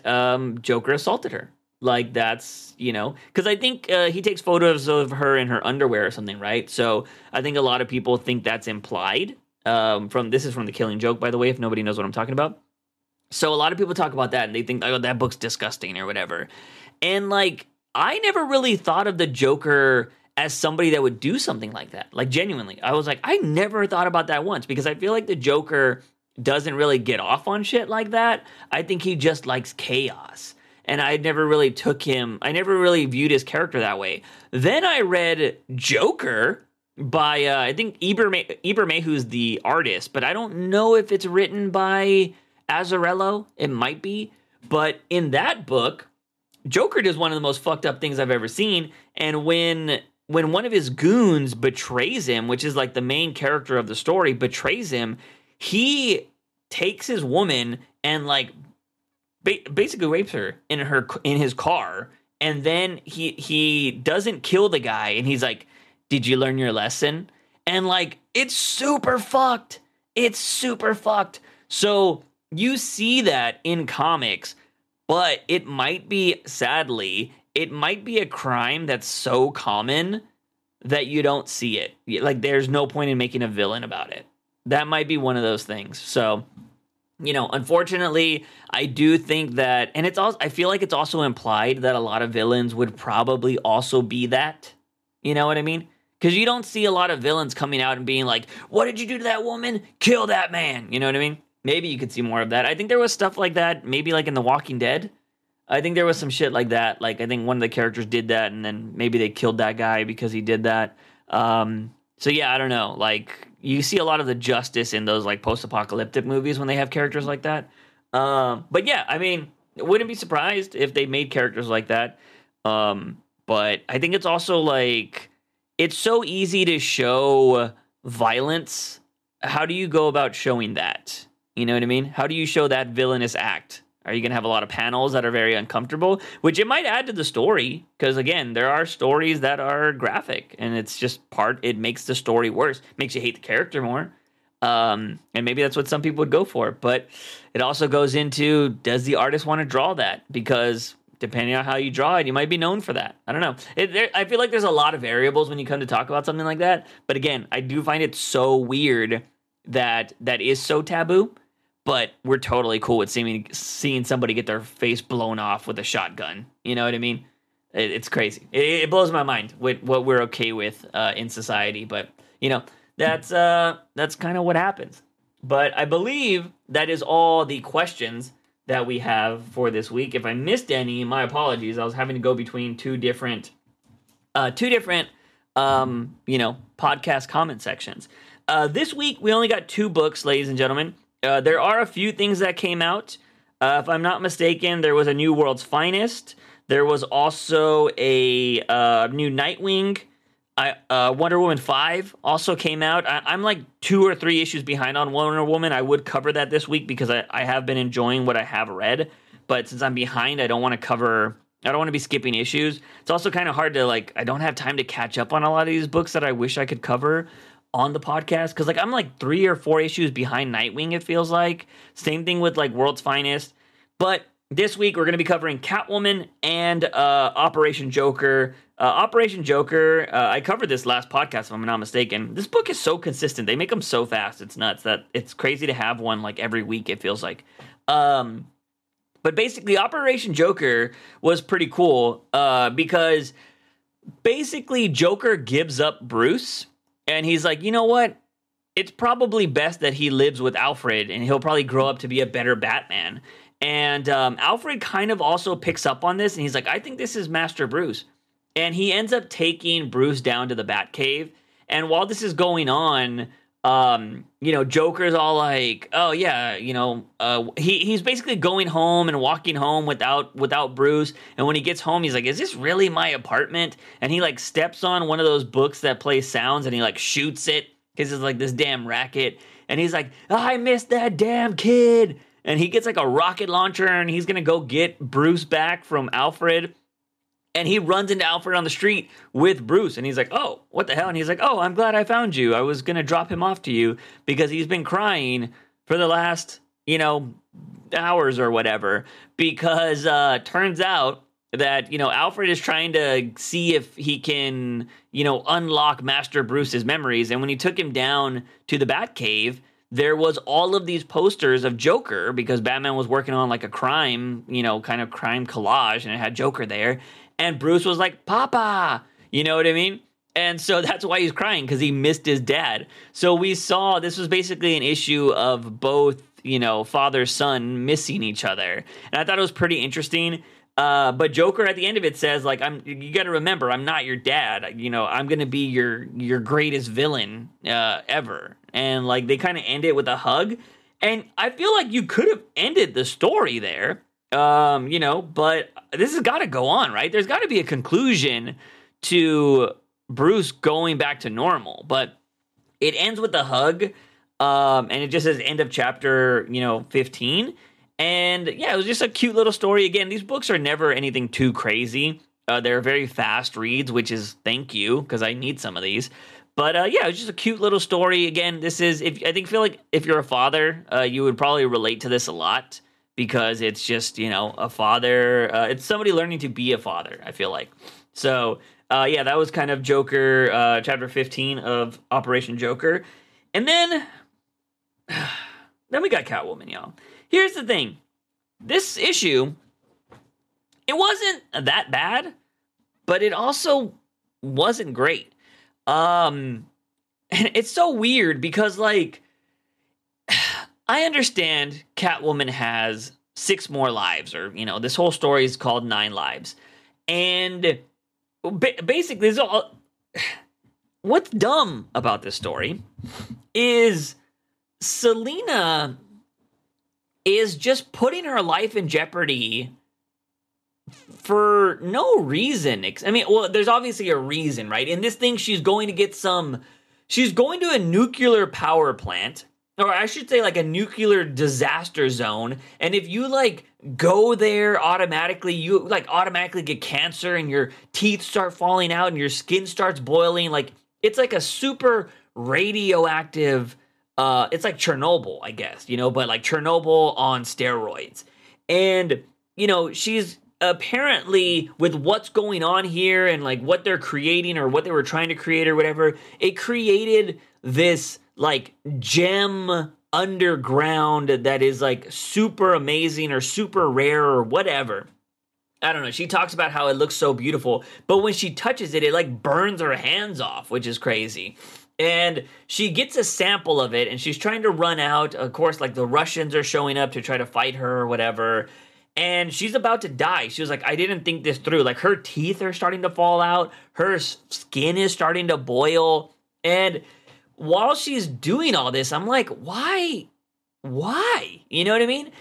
Joker assaulted her. That's, because I think he takes photos of her in her underwear or something, right? So I think a lot of people think that's implied. This is from The Killing Joke, by the way, if nobody knows what I'm talking about. So a lot of people talk about that and they think, oh, that book's disgusting or whatever. And, I never really thought of the Joker as somebody that would do something like that. Genuinely. I was I never thought about that once because I feel like the Joker doesn't really get off on shit like that. I think he just likes chaos. And I never really viewed his character that way. Then I read Joker by, I think, Iber May, who's the artist. But I don't know if it's written by Azzarello. It might be. But in that book, Joker does one of the most fucked up things I've ever seen. And when one of his goons betrays him, which is the main character of the story, betrays him, he takes his woman and basically rapes her in his car. And then he doesn't kill the guy. And he's like, did you learn your lesson? And it's super fucked. It's super fucked. So you see that in comics. But it might be, sadly, a crime that's so common that you don't see it. There's no point in making a villain about it. That might be one of those things. So, unfortunately, I do think that, and I feel like it's also implied that a lot of villains would probably also be that. You know what I mean? Because you don't see a lot of villains coming out and being like, what did you do to that woman? Kill that man. You know what I mean? Maybe you could see more of that. I think there was stuff like that, maybe in The Walking Dead. I think there was some shit like that. I think one of the characters did that, and then maybe they killed that guy because he did that. I don't know. You see a lot of the justice in those, post-apocalyptic movies when they have characters like that. But, yeah, I mean, wouldn't be surprised if they made characters like that. But I think it's also, it's so easy to show violence. How do you go about showing that? You know what I mean? How do you show that villainous act? Are you going to have a lot of panels that are very uncomfortable? Which it might add to the story. Because, again, there are stories that are graphic. And it's just it makes the story worse. Makes you hate the character more. And maybe that's what some people would go for. But it also goes into, does the artist want to draw that? Because depending on how you draw it, you might be known for that. I don't know. I feel like there's a lot of variables when you come to talk about something like that. But, again, I do find it so weird that is so taboo. But we're totally cool with seeing somebody get their face blown off with a shotgun. You know what I mean? It's crazy. It blows my mind with what we're okay with in society. But, that's kind of what happens. But I believe that is all the questions that we have for this week. If I missed any, my apologies. I was having to go between two different you know, podcast comment sections. This week, we only got 2 books, ladies and gentlemen. There are a few things that came out. If I'm not mistaken, there was a new World's Finest. There was also a new Nightwing. Wonder Woman 5 also came out. I'm like 2 or 3 issues behind on Wonder Woman. I would cover that this week because I have been enjoying what I have read. But since I'm behind, I don't want to be skipping issues. It's also kind of hard to, like, I don't have time to catch up on a lot of these books that I wish I could cover on the podcast, because like I'm like 3 or 4 issues behind Nightwing, it feels like. Same thing with like World's Finest. But this week we're going to be covering Catwoman and Operation Joker. Operation Joker, I covered this last podcast if I'm not mistaken. This book is so consistent. They make them so fast. It's nuts that it's crazy to have one like every week, it feels like. But basically Operation Joker was pretty cool because basically Joker gives up Bruce. And he's like, you know what? It's probably best that he lives with Alfred, and he'll probably grow up to be a better Batman. And Alfred kind of also picks up on this, and he's like, I think this is Master Bruce. And he ends up taking Bruce down to the Batcave. And while this is going on, you know, Joker's all like, oh yeah, you know, he's basically going home and walking home without Bruce. And when he gets home, he's like, is this really my apartment? And he like steps on one of those books that plays sounds and he like shoots it because it's like this damn racket. And he's like, oh, I missed that damn kid. And he gets like a rocket launcher and he's going to go get Bruce back from Alfred. And he runs into Alfred on the street with Bruce. And he's like, oh, what the hell? And he's like, oh, I'm glad I found you. I was going to drop him off to you because he's been crying for the last, you know, hours or whatever. Because turns out that, you know, Alfred is trying to see if he can, you know, unlock Master Bruce's memories. And when he took him down to the Batcave, there was all of these posters of Joker because Batman was working on like a crime, you know, kind of crime collage. And it had Joker there. And Bruce was like, Papa, you know what I mean? And so that's why he's crying, because he missed his dad. So we saw this was basically an issue of both, you know, father, son missing each other. And I thought it was pretty interesting. But Joker at the end of it says, like, you got to remember, I'm not your dad. You know, I'm going to be your greatest villain ever. And like they kind of end it with a hug. And I feel like you could have ended the story there. You know, but this has got to go on, right? There's got to be a conclusion to Bruce going back to normal, but it ends with a hug. And it just says end of chapter, you know, 15. And yeah, it was just a cute little story. Again, these books are never anything too crazy. They're very fast reads, which is thank you, because I need some of these. But yeah, it was just a cute little story. Again, this is, feel like if you're a father, you would probably relate to this a lot. Because it's just, you know, a father. It's somebody learning to be a father, I feel like. So, yeah, that was kind of Joker, chapter 15 of Operation Joker. And then we got Catwoman, y'all. Here's the thing. This issue, it wasn't that bad, but it also wasn't great. And it's so weird because, like, I understand Catwoman has 6 more lives, or, you know, this whole story is called 9 lives. And basically, this all, what's dumb about this story is Selina is just putting her life in jeopardy for no reason. I mean, well, there's obviously a reason, right? In this thing, she's going to a nuclear power plant. Or I should say like a nuclear disaster zone. And if you like go there automatically, you like automatically get cancer and your teeth start falling out and your skin starts boiling. Like it's like a super radioactive, it's like Chernobyl, I guess, you know, but like Chernobyl on steroids. And, you know, she's apparently with what's going on here and like what they're creating or what they were trying to create or whatever, it created this like gem underground that is like super amazing or super rare or whatever. I don't know. She talks about how it looks so beautiful, but when she touches it, it like burns her hands off, which is crazy. And she gets a sample of it, and she's trying to run out. Of course, like, the Russians are showing up to try to fight her or whatever. And she's about to die. She was like, I didn't think this through. Like, her teeth are starting to fall out. Her skin is starting to boil. And while she's doing all this, I'm like, why? You know what I mean?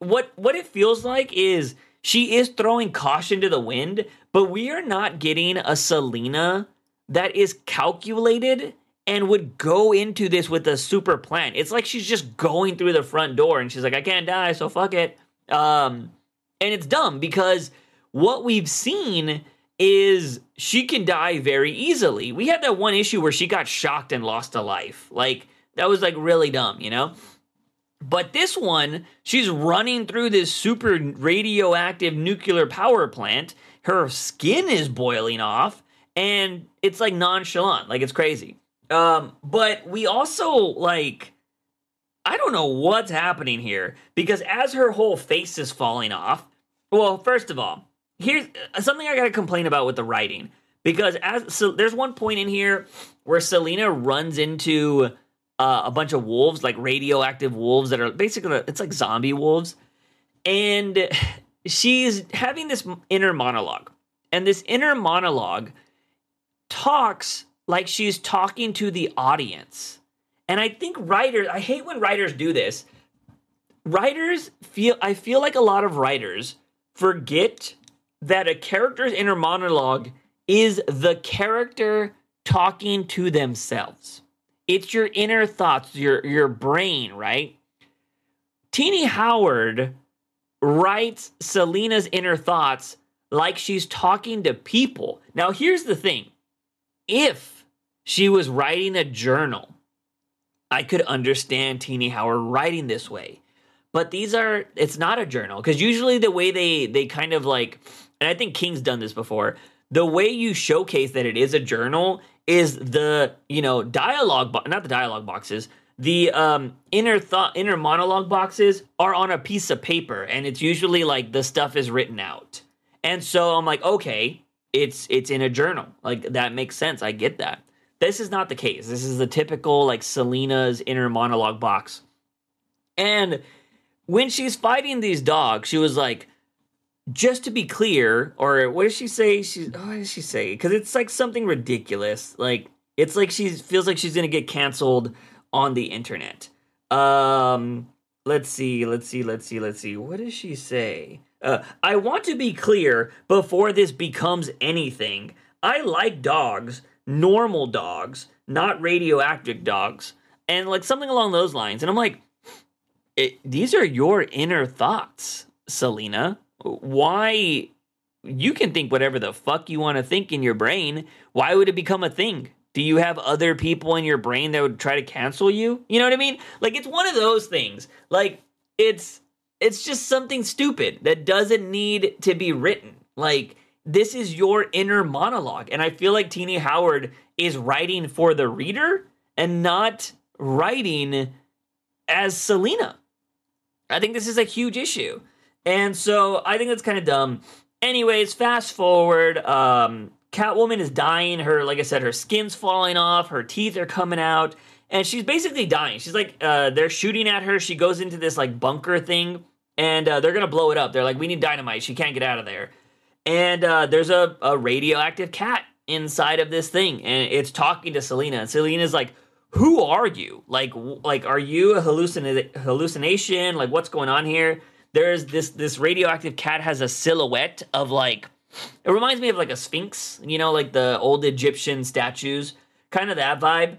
What it feels like is she is throwing caution to the wind, but we are not getting a Selina that is calculated and would go into this with a super plan. It's like she's just going through the front door and she's like, I can't die, so fuck it. And it's dumb because what we've seen is she can die very easily. We had that one issue where she got shocked and lost a life. Like, that was like really dumb, you know? But this one, she's running through this super radioactive nuclear power plant. Her skin is boiling off and it's like nonchalant. Like, it's crazy. But we also, like, I don't know what's happening here, because as her whole face is falling off, well, first of all, here's something I gotta complain about with the writing, because there's one point in here where Selina runs into a bunch of wolves, like radioactive wolves that are basically, it's like zombie wolves, and she's having this inner monologue, and this inner monologue talks like she's talking to the audience. And I think I hate when writers do this. I feel like a lot of writers forget that a character's inner monologue is the character talking to themselves. It's your inner thoughts, your brain, right? Tini Howard writes Selina's inner thoughts like she's talking to people. Now, here's the thing. If she was writing a journal, I could understand Tini Howard writing this way, but it's not a journal. Cause usually the way they kind of like, and I think King's done this before, the way you showcase that it is a journal is the, inner monologue boxes are on a piece of paper. And it's usually like the stuff is written out. And so I'm like, okay, it's in a journal. Like, that makes sense. I get that. This is not the case. This is the typical, like, Selina's inner monologue box. And when she's fighting these dogs, she was like, just to be clear, or what does she say? What does she say? Because it's, like, something ridiculous. Like, it's like she feels like she's going to get canceled on the internet. Let's see. What does she say? I want to be clear before this becomes anything. I like dogs. Normal dogs, not radioactive dogs, and like something along those lines. And I'm like, these are your inner thoughts, Selina. Why? You can think whatever the fuck you want to think in your brain. Why would it become a thing? Do you have other people in your brain that would try to cancel you? You know what I mean? Like, it's one of those things. Like, it's just something stupid that doesn't need to be written. Like, this is your inner monologue. And I feel like Tini Howard is writing for the reader and not writing as Selina. I think this is a huge issue. And so I think that's kind of dumb. Anyways, fast forward. Catwoman is dying. Like I said, her skin's falling off. Her teeth are coming out. And she's basically dying. She's like, they're shooting at her. She goes into this like bunker thing. And they're going to blow it up. They're like, we need dynamite. She can't get out of there. And there's a radioactive cat inside of this thing, and it's talking to Selina. And Selina's like, who are you? Like, are you a hallucination? Like, what's going on here? There's this radioactive cat has a silhouette of, like, it reminds me of, like, a sphinx. You know, like the old Egyptian statues. Kind of that vibe.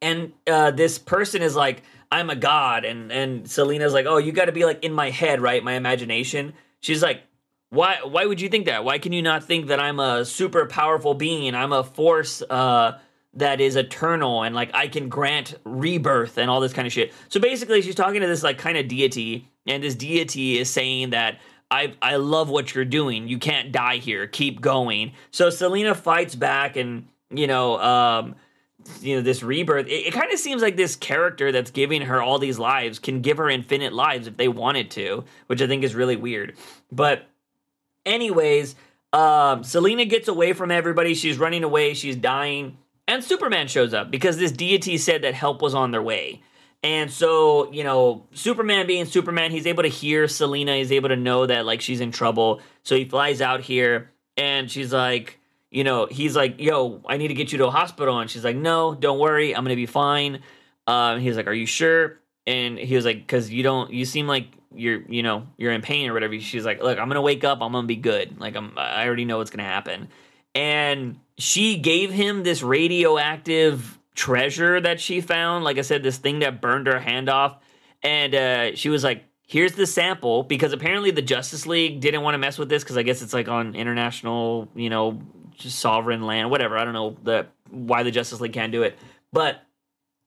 And this person is like, I'm a god. And Selina's like, oh, you got to be, like, in my head, right? My imagination. She's like, Why would you think that? Why can you not think that I'm a super powerful being? I'm a force that is eternal, and, like, I can grant rebirth and all this kind of shit. So basically, she's talking to this, like, kind of deity, and this deity is saying that I love what you're doing. You can't die here. Keep going. So Selina fights back, and, this rebirth. It kind of seems like this character that's giving her all these lives can give her infinite lives if they wanted to, which I think is really weird. But anyways, Selina gets away from everybody. She's running away. She's dying. And Superman shows up because this deity said that help was on their way. And so, you know, Superman being Superman, he's able to hear Selina. He's able to know that, like, she's in trouble. So he flies out here, and she's like, you know, he's like, yo, I need to get you to a hospital. And she's like, no, don't worry. I'm going to be fine. He's like, are you sure? And he was like, because you seem like you're in pain or whatever. She's like, look, I'm going to wake up. I'm going to be good. Like, I already know what's going to happen. And she gave him this radioactive treasure that she found, like I said, this thing that burned her hand off. And she was like, here's the sample, because apparently the Justice League didn't want to mess with this, because I guess it's like on international, you know, just sovereign land, whatever. I don't know why the Justice League can't do it. But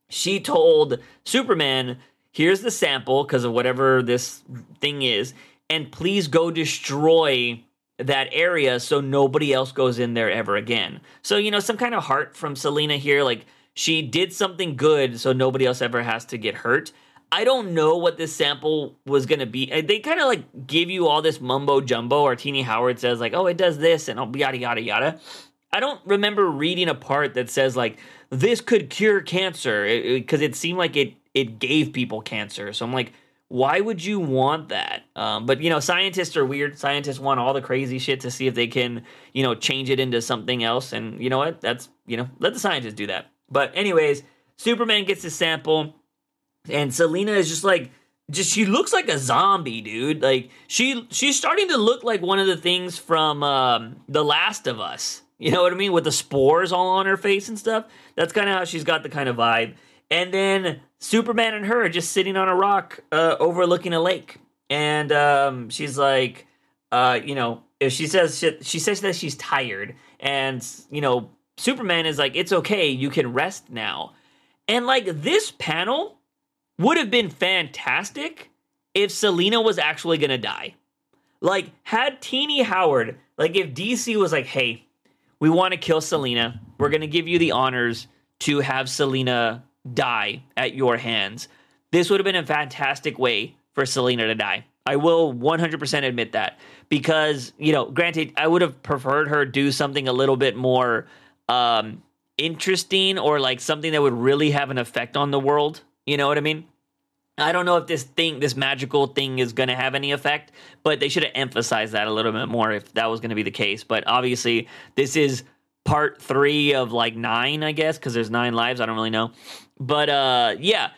she told Superman, here's the sample, because of whatever this thing is, and please go destroy that area so nobody else goes in there ever again. So, you know, some kind of heart from Selina here, like, she did something good so nobody else ever has to get hurt. I don't know what this sample was going to be. They kind of, like, give you all this mumbo-jumbo, or Tini Howard says, like, oh, it does this, and oh, yada, yada, yada. I don't remember reading a part that says, like, this could cure cancer, because it seemed like it gave people cancer. So I'm like, why would you want that? But, you know, scientists are weird. Scientists want all the crazy shit to see if they can, you know, change it into something else. And you know what? That's, you know, let the scientists do that. But anyways, Superman gets his sample, and Selina is just like, she looks like a zombie, dude. Like, she's starting to look like one of the things from The Last of Us. You know what I mean? With the spores all on her face and stuff. That's kind of how she's got the kind of vibe. And then Superman and her are just sitting on a rock overlooking a lake. And she's like, you know, if she says that she's tired. And, you know, Superman is like, it's okay, you can rest now. And, like, this panel would have been fantastic if Selina was actually going to die. Like, had Tini Howard, like, if DC was like, hey, we want to kill Selina, we're going to give you the honors to have Selina die at your hands. This would have been a fantastic way for Selina to die. I will 100% admit that. Because, you know, granted, I would have preferred her do something a little bit more interesting, or like something that would really have an effect on the world. You know what I mean? I don't know if this magical thing is going to have any effect, but they should have emphasized that a little bit more if that was going to be the case. But obviously this is part 3 of like 9, I guess, because there's 9 lives. I don't really know. But yeah,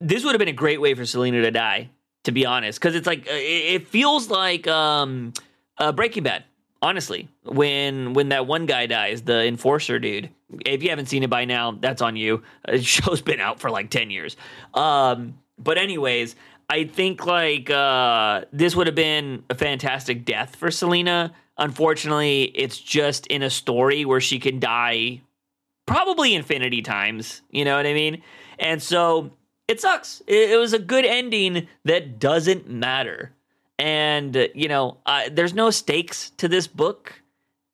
this would have been a great way for Selina to die, to be honest, because it's like, it feels like Breaking Bad. Honestly, when that one guy dies, the enforcer dude, if you haven't seen it by now, that's on you. The show's been out for like 10 years. But anyways, I think like this would have been a fantastic death for Selina. Unfortunately, it's just in a story where she can die probably infinity times. You know what I mean? And so it sucks. It was a good ending that doesn't matter. And, you know, there's no stakes to this book,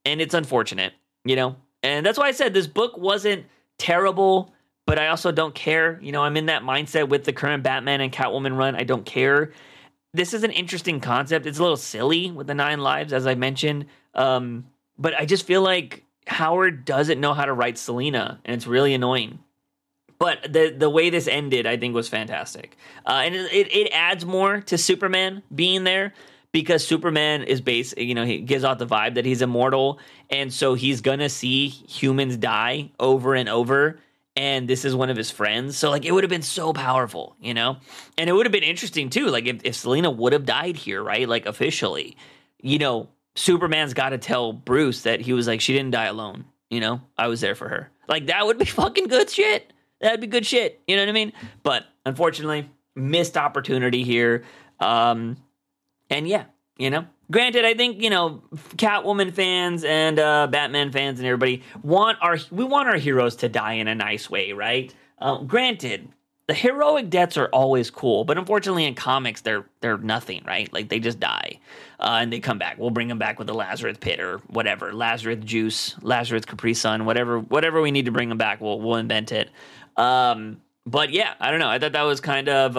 and it's unfortunate, you know? And that's why I said this book wasn't terrible, but I also don't care. You know, I'm in that mindset with the current Batman and Catwoman run. I don't care. This is an interesting concept. It's a little silly with the 9 lives, as I mentioned. But I just feel like Howard doesn't know how to write Selina, and it's really annoying. But the way this ended, I think, was fantastic. And it adds more to Superman being there, because Superman is you know, he gives out the vibe that he's immortal. And so he's going to see humans die over and over. And this is one of his friends. So, like, it would have been so powerful, you know? And it would have been interesting, too. Like, if Selina would have died here, right? Like, officially, you know, Superman's got to tell Bruce that he was like, she didn't die alone. You know, I was there for her. Like, that would be fucking good shit. That'd be good shit. You know what I mean? But unfortunately, missed opportunity here. And yeah, you know, granted, I think, you know, Catwoman fans and Batman fans and everybody we want our heroes to die in a nice way, right? Granted, the heroic deaths are always cool, but unfortunately in comics, they're nothing, right? Like, they just die and they come back. We'll bring them back with the Lazarus pit or whatever, Lazarus juice, Lazarus Capri Sun, whatever we need to bring them back, we'll invent it. But yeah, I don't know. I thought that was kind of,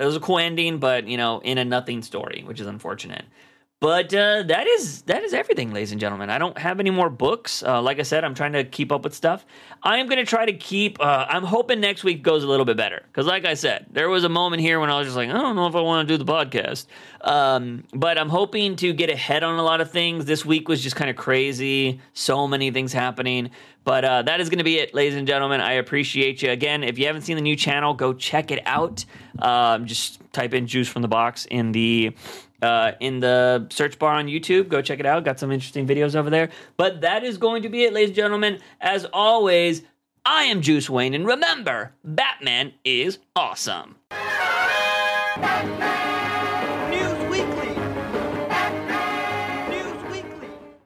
it was a cool ending, but, you know, in a nothing story, which is unfortunate. But that is everything, ladies and gentlemen. I don't have any more books. Like I said, I'm trying to keep up with stuff. I am going to try to keep I'm hoping next week goes a little bit better. Because like I said, there was a moment here when I was just like, I don't know if I want to do the podcast. But I'm hoping to get ahead on a lot of things. This week was just kind of crazy. So many things happening. But that is going to be it, ladies and gentlemen. I appreciate you. Again, if you haven't seen the new channel, go check it out. Just type in Juice from the Box in the search bar on YouTube. Go check it out. Got some interesting videos over there. But that is going to be it, ladies and gentlemen. As always, I am Juice Wayne, and remember, Batman is awesome. Batman.